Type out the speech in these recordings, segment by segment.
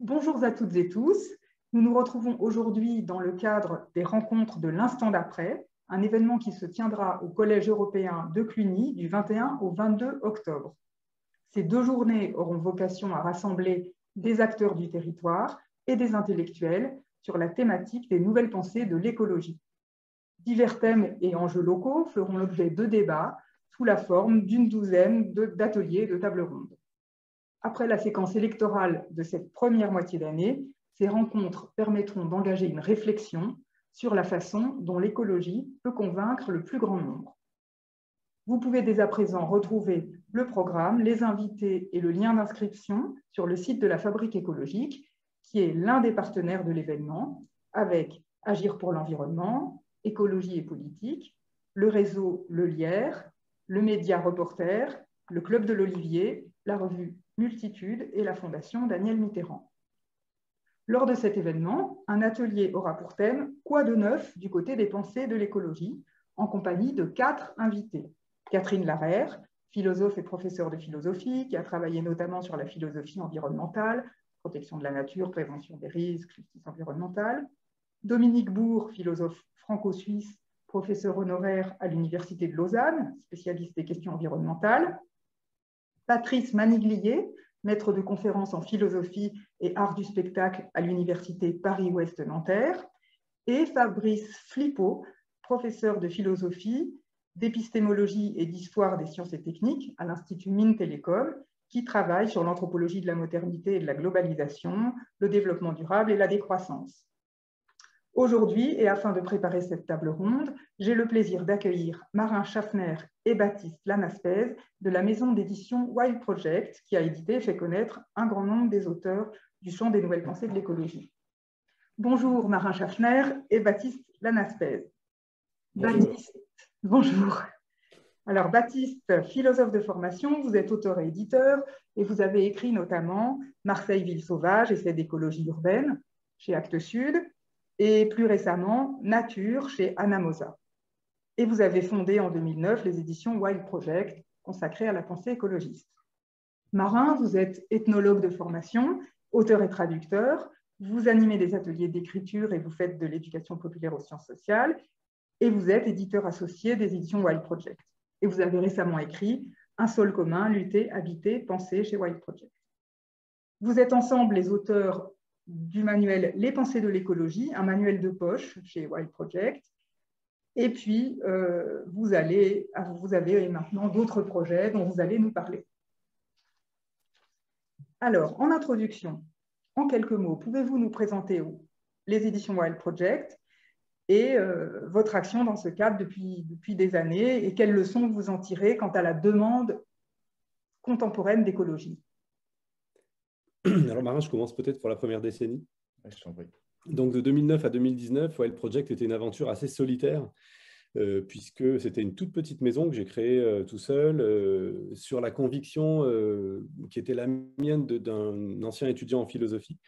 Bonjour à toutes et tous, nous nous retrouvons aujourd'hui dans le cadre des rencontres de l'Instant d'Après, un événement qui se tiendra au Collège européen de Cluny du 21 au 22 octobre. Ces deux journées auront vocation à rassembler des acteurs du territoire et des intellectuels sur la thématique des nouvelles pensées de l'écologie. Divers thèmes et enjeux locaux feront l'objet de débats sous la forme d'une douzaine d'ateliers et de tables rondes. Après la séquence électorale de cette première moitié d'année, ces rencontres permettront d'engager une réflexion sur la façon dont l'écologie peut convaincre le plus grand nombre. Vous pouvez dès à présent retrouver le programme, les invités et le lien d'inscription sur le site de la Fabrique écologique, qui est l'un des partenaires de l'événement, avec Agir pour l'environnement, Écologie et politique, le réseau Le Lière, le média Reporter, le Club de l'Olivier, la revue Multitude et la Fondation Daniel Mitterrand. Lors de cet événement, un atelier aura pour thème « Quoi de neuf du côté des pensées de l'écologie ?» en compagnie de 4 invités. Catherine Larrère, philosophe et professeure de philosophie, qui a travaillé notamment sur la philosophie environnementale, protection de la nature, prévention des risques, justice environnementale. Dominique Bourg, philosophe franco-suisse, professeur honoraire à l'Université de Lausanne, spécialiste des questions environnementales. Patrice Maniglier, maître de conférences en philosophie et art du spectacle à l'Université Paris-Ouest-Nanterre, et Fabrice Flipo, professeur de philosophie, d'épistémologie et d'histoire des sciences et techniques à l'Institut Mines Télécom, qui travaille sur l'anthropologie de la modernité et de la globalisation, le développement durable et la décroissance. Aujourd'hui, et afin de préparer cette table ronde, j'ai le plaisir d'accueillir Marin Schaffner et Baptiste Lanaspeze de la maison d'édition Wild Project, qui a édité et fait connaître un grand nombre des auteurs du champ des nouvelles pensées de l'écologie. Bonjour Marin Schaffner et Baptiste Lanaspeze. Baptiste, bonjour. Alors Baptiste, philosophe de formation, vous êtes auteur et éditeur et vous avez écrit notamment Marseille, ville sauvage, essai d'écologie urbaine chez Actes Sud, et plus récemment, Nature chez Anamosa. Et vous avez fondé en 2009 les éditions Wild Project, consacrées à la pensée écologiste. Marin, vous êtes ethnologue de formation, auteur et traducteur, vous animez des ateliers d'écriture et vous faites de l'éducation populaire aux sciences sociales, et vous êtes éditeur associé des éditions Wild Project. Et vous avez récemment écrit Un sol commun, lutter, habiter, penser chez Wild Project. Vous êtes ensemble les auteurs du manuel Les pensées de l'écologie, un manuel de poche chez Wild Project. Et puis, vous avez maintenant d'autres projets dont vous allez nous parler. Alors, en introduction, en quelques mots, pouvez-vous nous présenter les éditions Wild Project et votre action dans ce cadre depuis des années et quelles leçons vous en tirez quant à la demande contemporaine d'écologie? Alors Marin, je commence peut-être pour la première décennie. Ouais, je t'en prie. Donc de 2009 à 2019, Wild Project était une aventure assez solitaire puisque c'était une toute petite maison que j'ai créée tout seul sur la conviction qui était la mienne d'un ancien étudiant en philosophie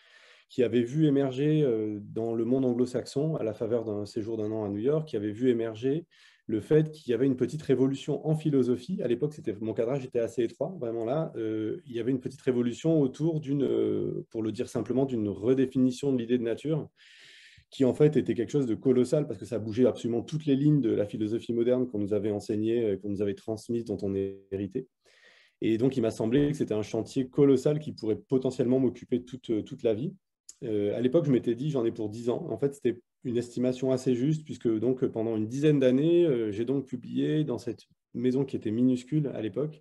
qui avait vu émerger dans le monde anglo-saxon à la faveur d'un séjour d'un an à New York, qui avait vu émerger le fait qu'il y avait une petite révolution en philosophie. À l'époque, mon cadrage était assez étroit, vraiment là. Il y avait une petite révolution autour d'une, pour le dire simplement, d'une redéfinition de l'idée de nature, qui en fait était quelque chose de colossal, parce que ça bougeait absolument toutes les lignes de la philosophie moderne qu'on nous avait enseignée, qu'on nous avait transmise, dont on est hérité. Et donc, il m'a semblé que c'était un chantier colossal qui pourrait potentiellement m'occuper toute la vie. À l'époque, je m'étais dit, j'en ai pour 10 ans. En fait, c'était une estimation assez juste, puisque donc, pendant une dizaine d'années, j'ai donc publié dans cette maison qui était minuscule à l'époque,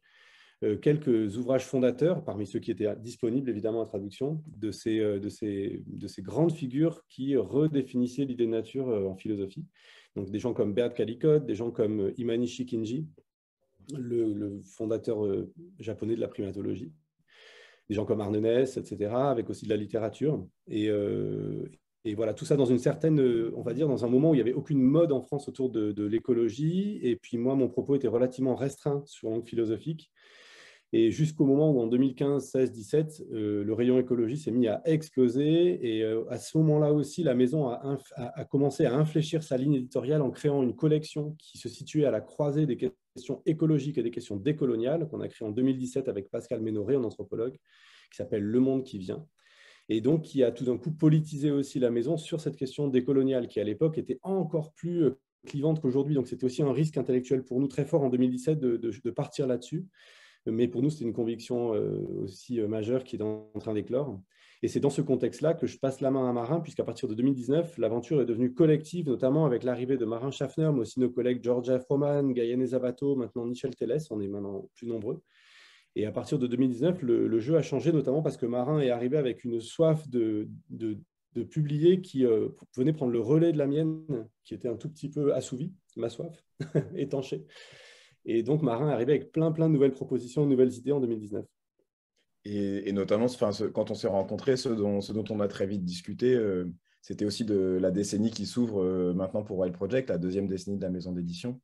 quelques ouvrages fondateurs, parmi ceux qui étaient disponibles évidemment en traduction, de ces grandes figures qui redéfinissaient l'idée de nature en philosophie. Donc des gens comme Bert Calicot, des gens comme Imanishi Kinji, le fondateur japonais de la primatologie, des gens comme Arnenes, etc., avec aussi de la littérature. Et voilà, tout ça dans une certaine, on va dire, dans un moment où il n'y avait aucune mode en France autour de l'écologie. Et puis moi, mon propos était relativement restreint sur l'angle philosophique. Et jusqu'au moment où en 2015, 16, 17, le rayon écologie s'est mis à exploser. Et à ce moment-là aussi, la maison a commencé à infléchir sa ligne éditoriale en créant une collection qui se situait à la croisée des questions écologiques et des questions décoloniales qu'on a créée en 2017 avec Pascal Ménoré, un anthropologue, qui s'appelle Le Monde qui vient. et donc qui a tout d'un coup politisé aussi la maison sur cette question décoloniale qui à l'époque était encore plus clivante qu'aujourd'hui. Donc c'était aussi un risque intellectuel pour nous très fort en 2017 de partir là-dessus. Mais pour nous, c'était une conviction aussi majeure qui est en train d'éclore. Et c'est dans ce contexte-là que je passe la main à Marin, puisqu'à partir de 2019, l'aventure est devenue collective, notamment avec l'arrivée de Marin Schaffner, mais aussi nos collègues Georgia Froman, Gaëlle Nesbittau, maintenant Michel Telles, on est maintenant plus nombreux. Et à partir de 2019, le jeu a changé, notamment parce que Marin est arrivé avec une soif de publier qui venait prendre le relais de la mienne, qui était un tout petit peu assouvie, ma soif, étanchée. Et donc, Marin est arrivé avec plein de nouvelles propositions, de nouvelles idées en 2019. Et notamment, enfin, quand on s'est rencontrés, ce dont on a très vite discuté, c'était aussi de la décennie qui s'ouvre maintenant pour Wild Project, la deuxième décennie de la maison d'édition.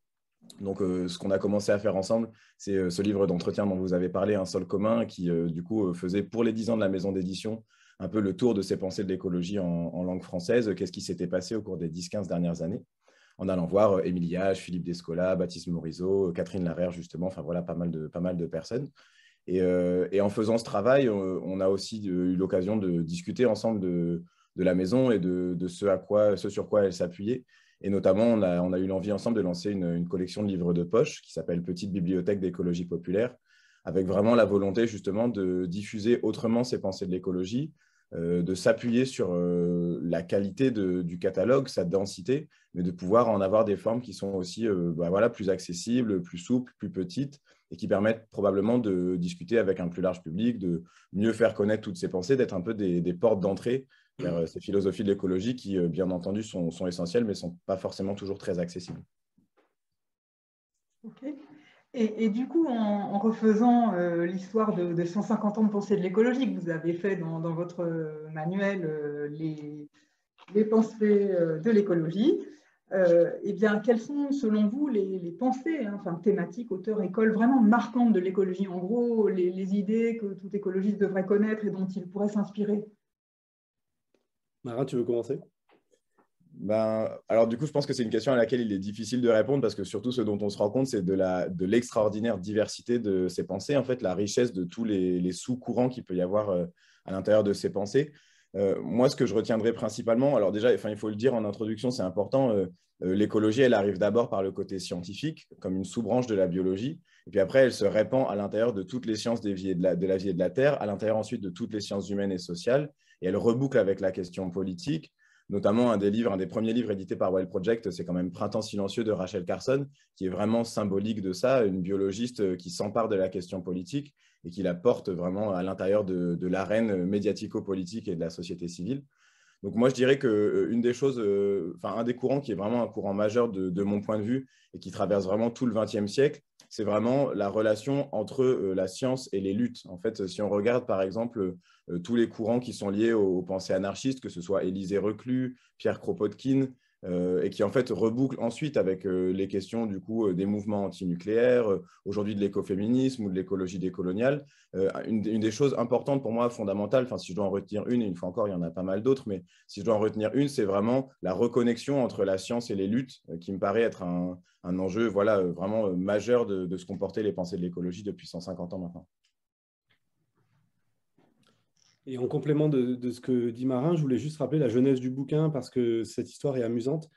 Donc, ce qu'on a commencé à faire ensemble, c'est ce livre d'entretien dont vous avez parlé, Un sol commun, qui du coup faisait pour les 10 ans de la maison d'édition un peu le tour de ses pensées de l'écologie en langue française, qu'est-ce qui s'était passé au cours des 10-15 dernières années, en allant voir Émilie Hache, Philippe Descola, Baptiste Morizot, Catherine Larrère, justement, enfin voilà, pas mal de personnes. Et en faisant ce travail, on a aussi eu l'occasion de discuter ensemble de la maison et de ce sur quoi elle s'appuyait. Et notamment, on a eu l'envie ensemble de lancer une collection de livres de poche qui s'appelle Petite bibliothèque d'écologie populaire, avec vraiment la volonté justement de diffuser autrement ces pensées de l'écologie, de s'appuyer sur la qualité du catalogue, sa densité, mais de pouvoir en avoir des formes qui sont aussi voilà, plus accessibles, plus souples, plus petites, et qui permettent probablement de discuter avec un plus large public, de mieux faire connaître toutes ces pensées, d'être un peu des portes d'entrée vers ces philosophies de l'écologie qui, bien entendu, sont essentielles, mais ne sont pas forcément toujours très accessibles. Okay. Et du coup, en refaisant l'histoire de 150 ans de pensée de l'écologie que vous avez fait dans votre manuel les pensées de l'écologie, eh bien, quelles sont selon vous les pensées, hein, enfin, thématiques, auteurs, écoles vraiment marquantes de l'écologie? En gros, les idées que tout écologiste devrait connaître et dont il pourrait s'inspirer. Marin, tu veux commencer ? Ben, alors du coup, je pense que c'est une question à laquelle il est difficile de répondre parce que surtout ce dont on se rend compte, c'est de l'extraordinaire diversité de ces pensées, en fait la richesse de tous les sous-courants qu'il peut y avoir à l'intérieur de ces pensées. Moi, ce que je retiendrai principalement, alors déjà, il faut le dire en introduction, c'est important, l'écologie, elle arrive d'abord par le côté scientifique, comme une sous-branche de la biologie, et puis après, elle se répand à l'intérieur de toutes les sciences des vies et de la vie et de la terre, à l'intérieur ensuite de toutes les sciences humaines et sociales, et elle reboucle avec la question politique. Notamment un des premiers livres édités par Wild Project, c'est quand même Printemps silencieux de Rachel Carson, qui est vraiment symbolique de ça, une biologiste qui s'empare de la question politique et qui la porte vraiment à l'intérieur de l'arène médiatico-politique et de la société civile. Donc moi je dirais qu'une des choses, enfin un des courants qui est vraiment un courant majeur de mon point de vue et qui traverse vraiment tout le XXe siècle, c'est vraiment la relation entre la science et les luttes. En fait, si on regarde par exemple tous les courants qui sont liés aux pensées anarchistes, que ce soit Élisée Reclus, Pierre Kropotkin, et qui en fait rebouclent ensuite avec les questions du coup des mouvements antinucléaires, aujourd'hui de l'écoféminisme ou de l'écologie décoloniale. Une des choses importantes pour moi, fondamentale, enfin si je dois en retenir une fois encore il y en a pas mal d'autres, mais si je dois en retenir une, c'est vraiment la reconnexion entre la science et les luttes, qui me paraît être un enjeu voilà, vraiment majeur de ce qu'ont porté les pensées de l'écologie depuis 150 ans maintenant. Et en complément de ce que dit Marin, je voulais juste rappeler la jeunesse du bouquin parce que cette histoire est amusante.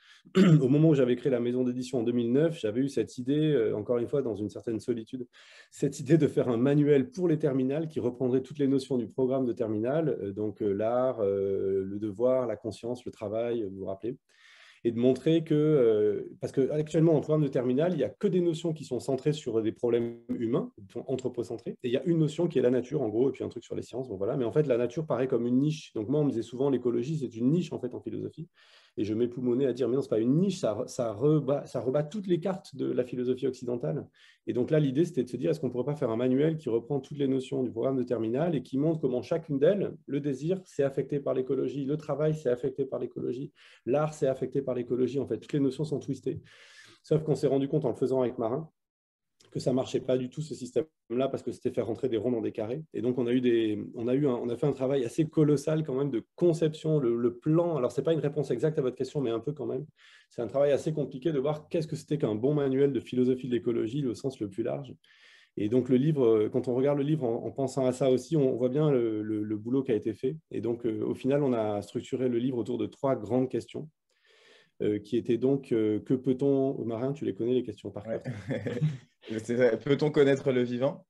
Au moment où j'avais créé la maison d'édition en 2009, j'avais eu cette idée, encore une fois dans une certaine solitude, cette idée de faire un manuel pour les terminales qui reprendrait toutes les notions du programme de terminale, donc l'art, le devoir, la conscience, le travail, vous vous rappelez, et de montrer que, parce qu'actuellement en programme de terminale, il n'y a que des notions qui sont centrées sur des problèmes humains, anthropocentrés, et il y a une notion qui est la nature en gros, et puis un truc sur les sciences, bon voilà, mais en fait la nature paraît comme une niche, donc moi on me disait souvent l'écologie c'est une niche en fait en philosophie, et je m'époumonnais à dire mais non c'est pas une niche, ça rebat toutes les cartes de la philosophie occidentale, et donc là l'idée c'était de se dire est-ce qu'on ne pourrait pas faire un manuel qui reprend toutes les notions du programme de terminale et qui montre comment chacune d'elles, le désir c'est affecté par l'écologie, le travail c'est affecté par l'écologie, l'art c'est affecté par l'écologie, en fait, toutes les notions sont twistées. Sauf qu'on s'est rendu compte en le faisant avec Marin que ça ne marchait pas du tout ce système-là parce que c'était faire rentrer des ronds dans des carrés. Et donc on a fait un travail assez colossal quand même de conception, le plan. Alors c'est pas une réponse exacte à votre question, mais un peu quand même. C'est un travail assez compliqué de voir qu'est-ce que c'était qu'un bon manuel de philosophie de l'écologie au sens le plus large. Et donc le livre, quand on regarde le livre en pensant à ça aussi, on voit bien le boulot qui a été fait. Et donc au final, on a structuré le livre autour de trois grandes questions, qui étaient donc que peut-on, Marin, tu les connais les questions par cœur. Peut-on connaître le vivant?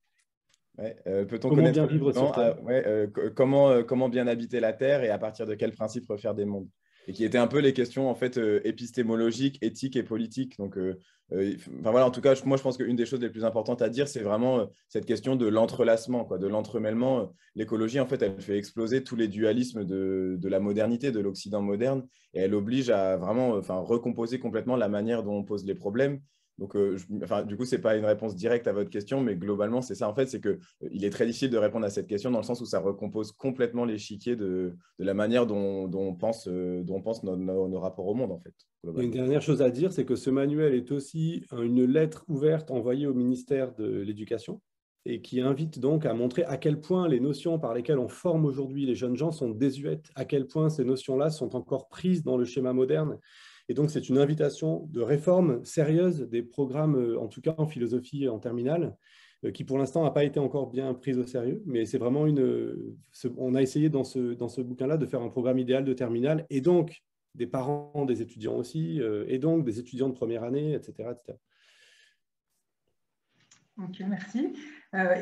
Ouais. Peut-on connaître bien vivre sur Terre? Comment bien habiter la Terre et à partir de quels principes refaire des mondes? Et qui étaient un peu les questions en fait épistémologiques, éthiques et politiques. Donc, enfin voilà, en tout cas, moi je pense qu'une des choses les plus importantes à dire, c'est vraiment cette question de l'entrelacement, quoi, de l'entremêlement. L'écologie, en fait, elle fait exploser tous les dualismes de la modernité, de l'Occident moderne, et elle oblige à vraiment, recomposer complètement la manière dont on pose les problèmes. Donc, du coup, ce n'est pas une réponse directe à votre question, mais globalement, c'est ça, en fait, c'est qu'il est très difficile de répondre à cette question dans le sens où ça recompose complètement l'échiquier de la manière dont on pense nos rapports au monde, en fait. Une dernière chose à dire, c'est que ce manuel est aussi une lettre ouverte envoyée au ministère de l'Éducation et qui invite donc à montrer à quel point les notions par lesquelles on forme aujourd'hui les jeunes gens sont désuètes, à quel point ces notions-là sont encore prises dans le schéma moderne. Et donc, c'est une invitation de réforme sérieuse des programmes, en tout cas en philosophie en terminale, qui pour l'instant n'a pas été encore bien prise au sérieux. Mais c'est vraiment on a essayé dans ce bouquin-là de faire un programme idéal de terminale, et donc des parents, des étudiants aussi, et donc des étudiants de première année, etc. etc. Ok, merci.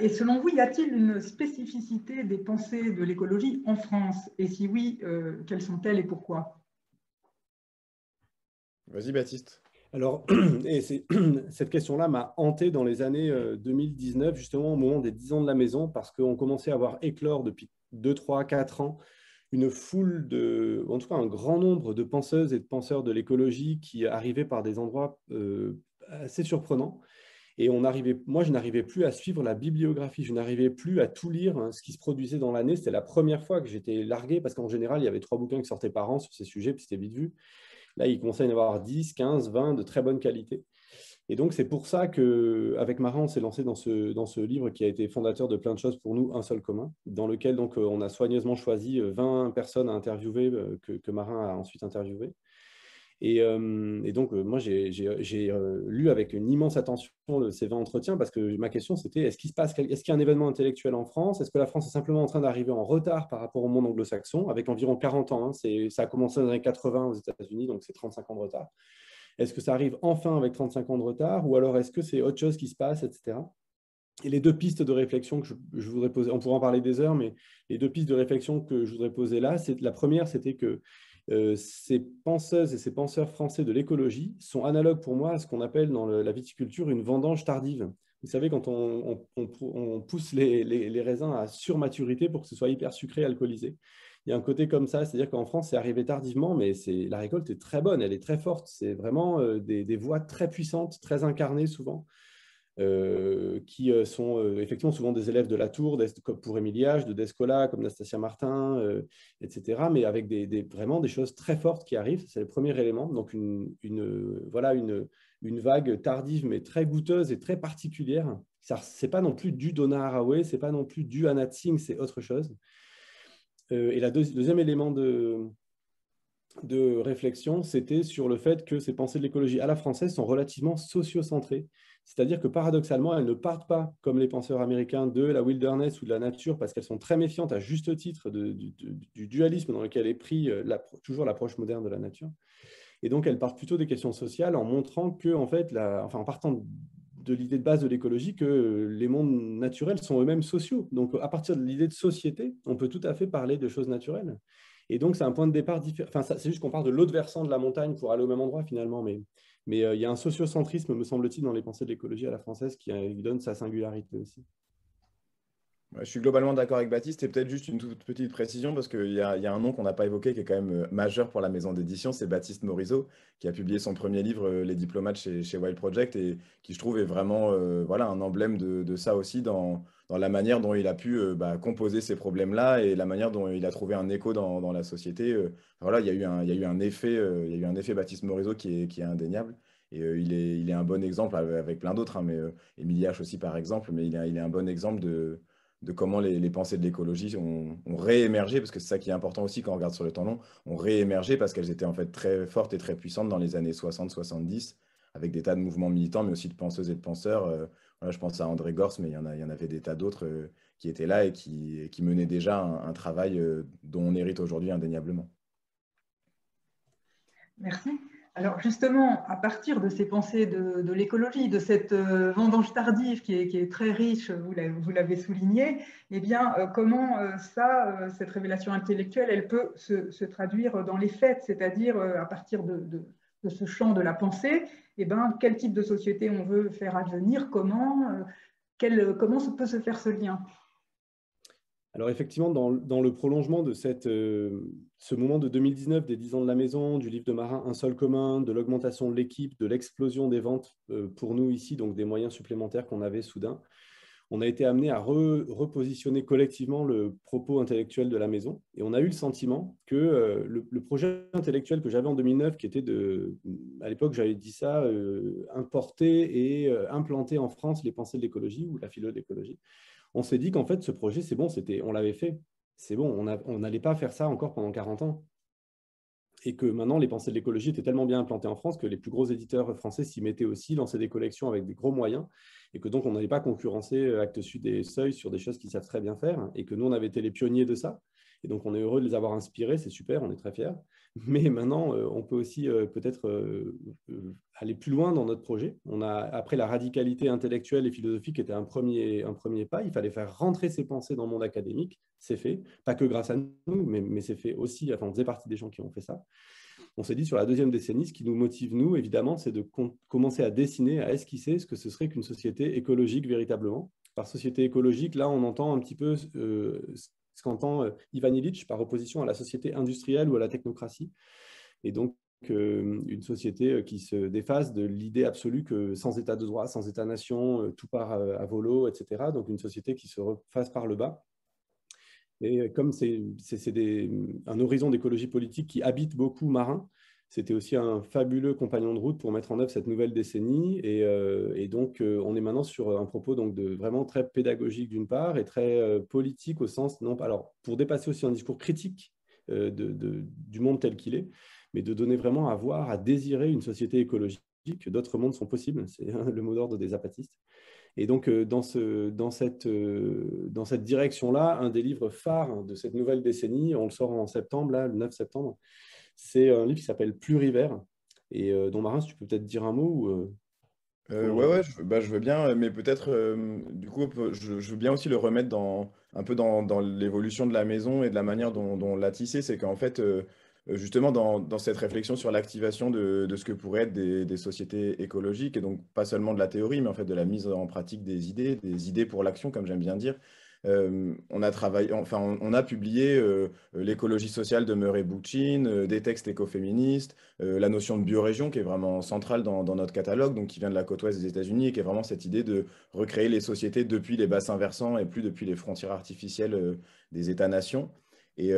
Et selon vous, y a-t-il une spécificité des pensées de l'écologie en France? Et si oui, quelles sont-elles et pourquoi? Vas-y, Baptiste. Alors, cette question-là m'a hanté dans les années 2019, justement au moment des 10 ans de la maison, parce qu'on commençait à voir éclore depuis 2, 3, 4 ans, une foule de, en tout cas un grand nombre de penseuses et de penseurs de l'écologie qui arrivaient par des endroits assez surprenants. Et moi, je n'arrivais plus à suivre la bibliographie, je n'arrivais plus à tout lire, hein, ce qui se produisait dans l'année. C'était la première fois que j'étais largué, parce qu'en général, il y avait 3 bouquins qui sortaient par an sur ces sujets, puis c'était vite vu. Là, il conseille d'avoir 10, 15, 20 de très bonne qualité. Et donc, c'est pour ça qu'avec Marin, on s'est lancé dans ce livre qui a été fondateur de plein de choses pour nous, Un seul commun, dans lequel donc, on a soigneusement choisi 20 personnes à interviewer que Marin a ensuite interviewé. Et donc, moi, j'ai lu avec une immense attention ces 20 entretiens parce que ma question, c'était est-ce qu'il y a un événement intellectuel en France? Est-ce que la France est simplement en train d'arriver en retard par rapport au monde anglo-saxon avec environ 40 ans, hein, ça a commencé dans les années 80 aux États-Unis, donc c'est 35 ans de retard. Est-ce que ça arrive enfin avec 35 ans de retard ou alors est-ce que c'est autre chose qui se passe, etc. Et les deux pistes de réflexion que je voudrais poser, on pourrait en parler des heures, mais les deux pistes de réflexion que je voudrais poser là, la première, c'était que ces penseuses et ces penseurs français de l'écologie sont analogues pour moi à ce qu'on appelle dans la viticulture une vendange tardive. Vous savez, quand on pousse les raisins à surmaturité pour que ce soit hyper sucré, alcoolisé. Il y a un côté comme ça, c'est-à-dire qu'en France, c'est arrivé tardivement, mais la récolte est très bonne, elle est très forte. C'est vraiment des voix très puissantes, très incarnées souvent. Qui sont effectivement souvent des élèves de la Tour, comme pour Émilie Hache, de Descola, comme Nastasia Martin, etc. Mais avec vraiment des choses très fortes qui arrivent, c'est le premier élément. Donc une vague tardive, mais très goûteuse et très particulière. Ce n'est pas non plus du Donna Haraway, ce n'est pas non plus du Anat Singh, c'est autre chose. Et le deuxième élément de réflexion, c'était sur le fait que ces pensées de l'écologie à la française sont relativement socio-centrées. C'est-à-dire que paradoxalement, elles ne partent pas, comme les penseurs américains, de la wilderness ou de la nature, parce qu'elles sont très méfiantes à juste titre du dualisme dans lequel est pris toujours l'approche moderne de la nature. Et donc, elles partent plutôt des questions sociales en montrant que, en fait, en partant de l'idée de base de l'écologie, que les mondes naturels sont eux-mêmes sociaux. Donc, à partir de l'idée de société, on peut tout à fait parler de choses naturelles. Et donc, c'est un point de départ différent. Enfin, c'est juste qu'on part de l'autre versant de la montagne pour aller au même endroit, finalement, mais il y a un sociocentrisme, me semble-t-il, dans les pensées de l'écologie à la française qui donne sa singularité aussi. Ouais, je suis globalement d'accord avec Baptiste, et peut-être juste une toute petite précision, parce qu'il y a un nom qu'on n'a pas évoqué qui est quand même majeur pour la maison d'édition, c'est Baptiste Morizot, qui a publié son premier livre, Les Diplomates, chez Wild Project, et qui, je trouve, est vraiment un emblème de ça aussi dans la manière dont il a pu composer ces problèmes-là et la manière dont il a trouvé un écho dans la société. Il y a eu un effet Baptiste Morizot qui est indéniable. Et il est un bon exemple avec plein d'autres, hein, mais Émilie Hache aussi par exemple, mais il est un bon exemple de comment les pensées de l'écologie ont réémergé, parce que c'est ça qui est important aussi quand on regarde sur le temps long, ont réémergé parce qu'elles étaient en fait très fortes et très puissantes dans les années 60-70. avec des tas de mouvements militants, mais aussi de penseuses et de penseurs. Voilà, je pense à André Gorce, mais il y en avait des tas d'autres qui étaient là et qui menaient déjà un travail dont on hérite aujourd'hui indéniablement. Merci. Alors justement, à partir de ces pensées de l'écologie, de cette vendange tardive qui est très riche, vous l'avez souligné, eh bien, comment cette révélation intellectuelle, elle peut se traduire dans les faits, c'est-à-dire à partir de ce champ de la pensée, eh bien, quel type de société on veut faire advenir, comment peut se faire ce lien? Alors effectivement, dans le prolongement de ce moment de 2019, des 10 ans de la maison, du livre de Marin Un seul commun, de l'augmentation de l'équipe, de l'explosion des ventes pour nous ici, donc des moyens supplémentaires qu'on avait soudain, on a été amené à repositionner collectivement le propos intellectuel de la maison. Et on a eu le sentiment que le projet intellectuel que j'avais en 2009, qui était à l'époque j'avais dit ça, importer et implanter en France les pensées de l'écologie ou la philo de l'écologie, on s'est dit qu'en fait, ce projet, c'est bon, on l'avait fait. C'est bon, on n'allait pas faire ça encore pendant 40 ans. Et que maintenant, les pensées de l'écologie étaient tellement bien implantées en France que les plus gros éditeurs français s'y mettaient aussi, lançaient des collections avec des gros moyens, et que donc, on n'allait pas concurrencer Actes Sud et Seuil sur des choses qu'ils savent très bien faire, et que nous, on avait été les pionniers de ça. Et donc, on est heureux de les avoir inspirés, c'est super, on est très fiers. Mais maintenant, on peut aussi peut-être aller plus loin dans notre projet. Après la radicalité intellectuelle et philosophique était un premier pas, il fallait faire rentrer ces pensées dans le monde académique, c'est fait. Pas que grâce à nous, mais c'est fait aussi, enfin, on faisait partie des gens qui ont fait ça. On s'est dit, sur la deuxième décennie, ce qui nous motive, nous, évidemment, c'est de commencer à dessiner, à esquisser ce que ce serait qu'une société écologique véritablement. Par société écologique, là, on entend un petit peu... ce qu'entend Ivan Illich par opposition à la société industrielle ou à la technocratie. Et donc, une société qui se défasse de l'idée absolue que sans état de droit, sans état-nation, tout part à volo, etc. Donc, une société qui se refasse par le bas. Et comme c'est un horizon d'écologie politique qui habite beaucoup Marin, c'était aussi un fabuleux compagnon de route pour mettre en œuvre cette nouvelle décennie. Et donc, on est maintenant sur un propos donc, vraiment très pédagogique d'une part et très politique au sens... Alors, pour dépasser aussi un discours critique du monde tel qu'il est, mais de donner vraiment à voir, à désirer une société écologique. D'autres mondes sont possibles, c'est le mot d'ordre des zapatistes. Et donc, dans cette direction-là, un des livres phares de cette nouvelle décennie, on le sort en septembre, là, le 9 septembre, c'est un livre qui s'appelle Pluriver, et dont Marin, si tu peux peut-être dire un mot ou, ouais, je veux bien, mais peut-être, du coup, je veux bien aussi le remettre un peu dans l'évolution de la maison et de la manière dont l'a tissé. C'est qu'en fait, justement, dans cette réflexion sur l'activation de ce que pourraient être des sociétés écologiques, et donc pas seulement de la théorie, mais en fait de la mise en pratique des idées pour l'action, comme j'aime bien dire, on a publié l'écologie sociale de Murray Bookchin, des textes écoféministes, la notion de biorégion qui est vraiment centrale dans notre catalogue, donc qui vient de la côte ouest des États-Unis et qui est vraiment cette idée de recréer les sociétés depuis les bassins versants et plus depuis les frontières artificielles des États-nations. Et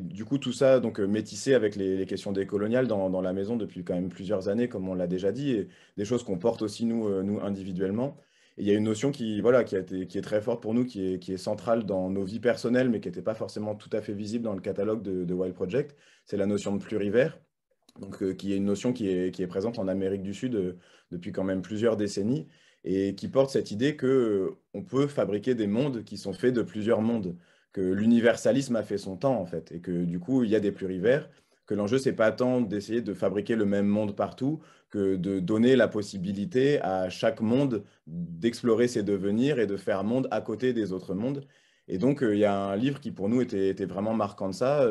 du coup, tout ça, donc, métissé avec les questions décoloniales dans la maison depuis quand même plusieurs années, comme on l'a déjà dit, et des choses qu'on porte aussi nous individuellement. Et il y a une notion qui est très forte pour nous, qui est centrale dans nos vies personnelles, mais qui n'était pas forcément tout à fait visible dans le catalogue de Wild Project, c'est la notion de pluriver, donc, qui est une notion qui est présente en Amérique du Sud depuis quand même plusieurs décennies, et qui porte cette idée qu'on peut fabriquer des mondes qui sont faits de plusieurs mondes, que l'universalisme a fait son temps, en fait, et que du coup, il y a des plurivers, que l'enjeu, c'est pas tant d'essayer de fabriquer le même monde partout, que de donner la possibilité à chaque monde d'explorer ses devenirs et de faire monde à côté des autres mondes. Et donc, il y a un livre qui, pour nous, était vraiment marquant de ça,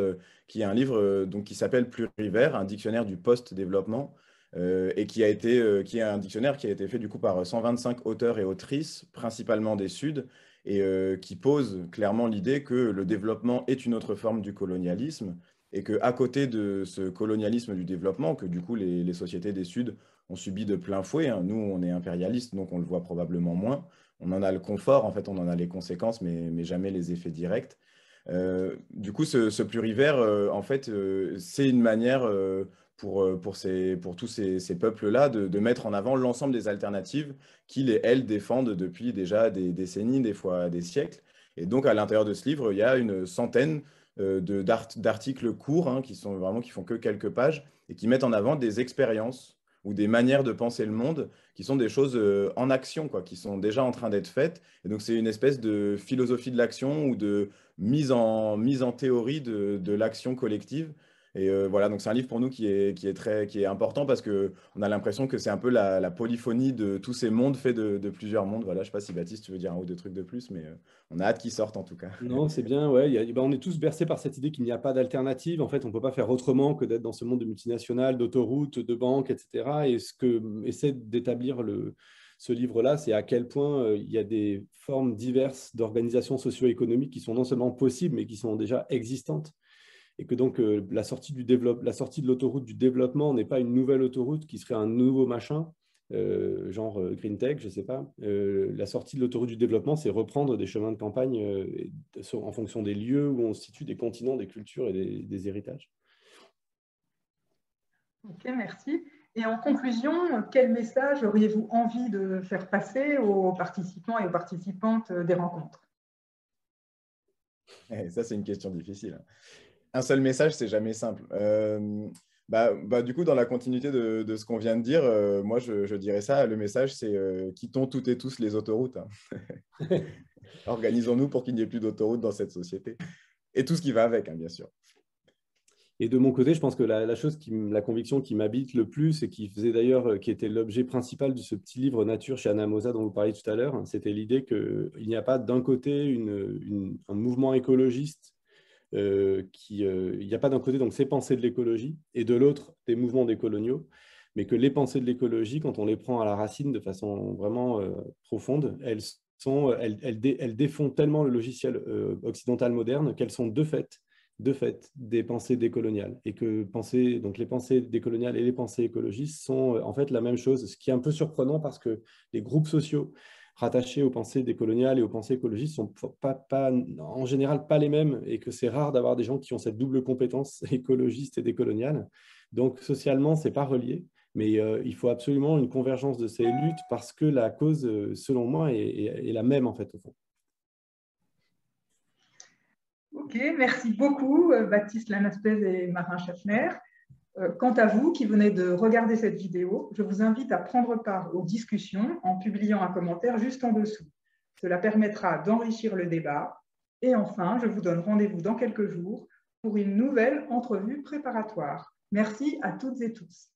qui est un livre donc, qui s'appelle Pluriver, un dictionnaire du post-développement, et qui est un dictionnaire qui a été fait du coup par 125 auteurs et autrices, principalement des Suds, et qui pose clairement l'idée que le développement est une autre forme du colonialisme, et qu'à côté de ce colonialisme du développement, que du coup les sociétés des Suds ont subi de plein fouet, hein. Nous on est impérialistes, donc on le voit probablement moins, on en a le confort, en fait on en a les conséquences, mais jamais les effets directs. Du coup ce pluriver, en fait, c'est une manière pour tous ces peuples-là de mettre en avant l'ensemble des alternatives qu'ils et elles défendent depuis déjà des décennies, des fois des siècles. Et donc à l'intérieur de ce livre, il y a une centaine d'articles courts, hein, qui font que quelques pages et qui mettent en avant des expériences ou des manières de penser le monde qui sont des choses en action, quoi, qui sont déjà en train d'être faites. Et donc, c'est une espèce de philosophie de l'action ou de mise en théorie de l'action collective. Et voilà, donc c'est un livre pour nous qui est important parce qu'on a l'impression que c'est un peu la polyphonie de tous ces mondes faits de plusieurs mondes. Voilà, je ne sais pas si Baptiste, tu veux dire un ou deux trucs de plus, mais on a hâte qu'ils sortent en tout cas. Non, c'est bien, ouais. On est tous bercés par cette idée qu'il n'y a pas d'alternative. En fait, on ne peut pas faire autrement que d'être dans ce monde de multinationales, d'autoroutes, de banques, etc. Et ce que essaie d'établir ce livre-là, c'est à quel point il y a des formes diverses d'organisations socio-économiques qui sont non seulement possibles, mais qui sont déjà existantes. Et que donc la sortie de l'autoroute du développement n'est pas une nouvelle autoroute qui serait un nouveau machin, genre Green Tech, je ne sais pas. La sortie de l'autoroute du développement, c'est reprendre des chemins de campagne en fonction des lieux où on se situe, des continents, des cultures et des héritages. Ok, merci. Et en conclusion, quel message auriez-vous envie de faire passer aux participants et aux participantes des rencontres? Et ça, c'est une question difficile. Un seul message, c'est jamais simple. Du coup, dans la continuité de ce qu'on vient de dire, moi, je dirais ça, le message, c'est quittons toutes et tous les autoroutes. Hein. Organisons-nous pour qu'il n'y ait plus d'autoroutes dans cette société. Et tout ce qui va avec, hein, bien sûr. Et de mon côté, je pense que la conviction qui m'habite le plus et qui était l'objet principal de ce petit livre Nature chez Anamosa dont vous parliez tout à l'heure, hein, c'était l'idée qu'il n'y a pas d'un côté un mouvement écologiste, il n'y a pas d'un côté donc ces pensées de l'écologie et de l'autre des mouvements décoloniaux, mais que les pensées de l'écologie, quand on les prend à la racine de façon vraiment profonde, elles défont tellement le logiciel occidental moderne qu'elles sont de fait des pensées décoloniales, et que les pensées décoloniales et les pensées écologistes sont en fait la même chose, ce qui est un peu surprenant parce que les groupes sociaux rattachés aux pensées décoloniales et aux pensées écologistes ne sont en général pas les mêmes, et que c'est rare d'avoir des gens qui ont cette double compétence écologiste et décoloniale. Donc socialement, ce n'est pas relié, mais il faut absolument une convergence de ces luttes parce que la cause, selon moi, est la même en fait au fond. Ok, merci beaucoup Baptiste Lanaspeze et Marin Schaffner. Quant à vous qui venez de regarder cette vidéo, je vous invite à prendre part aux discussions en publiant un commentaire juste en dessous. Cela permettra d'enrichir le débat. Et enfin, je vous donne rendez-vous dans quelques jours pour une nouvelle entrevue préparatoire. Merci à toutes et tous.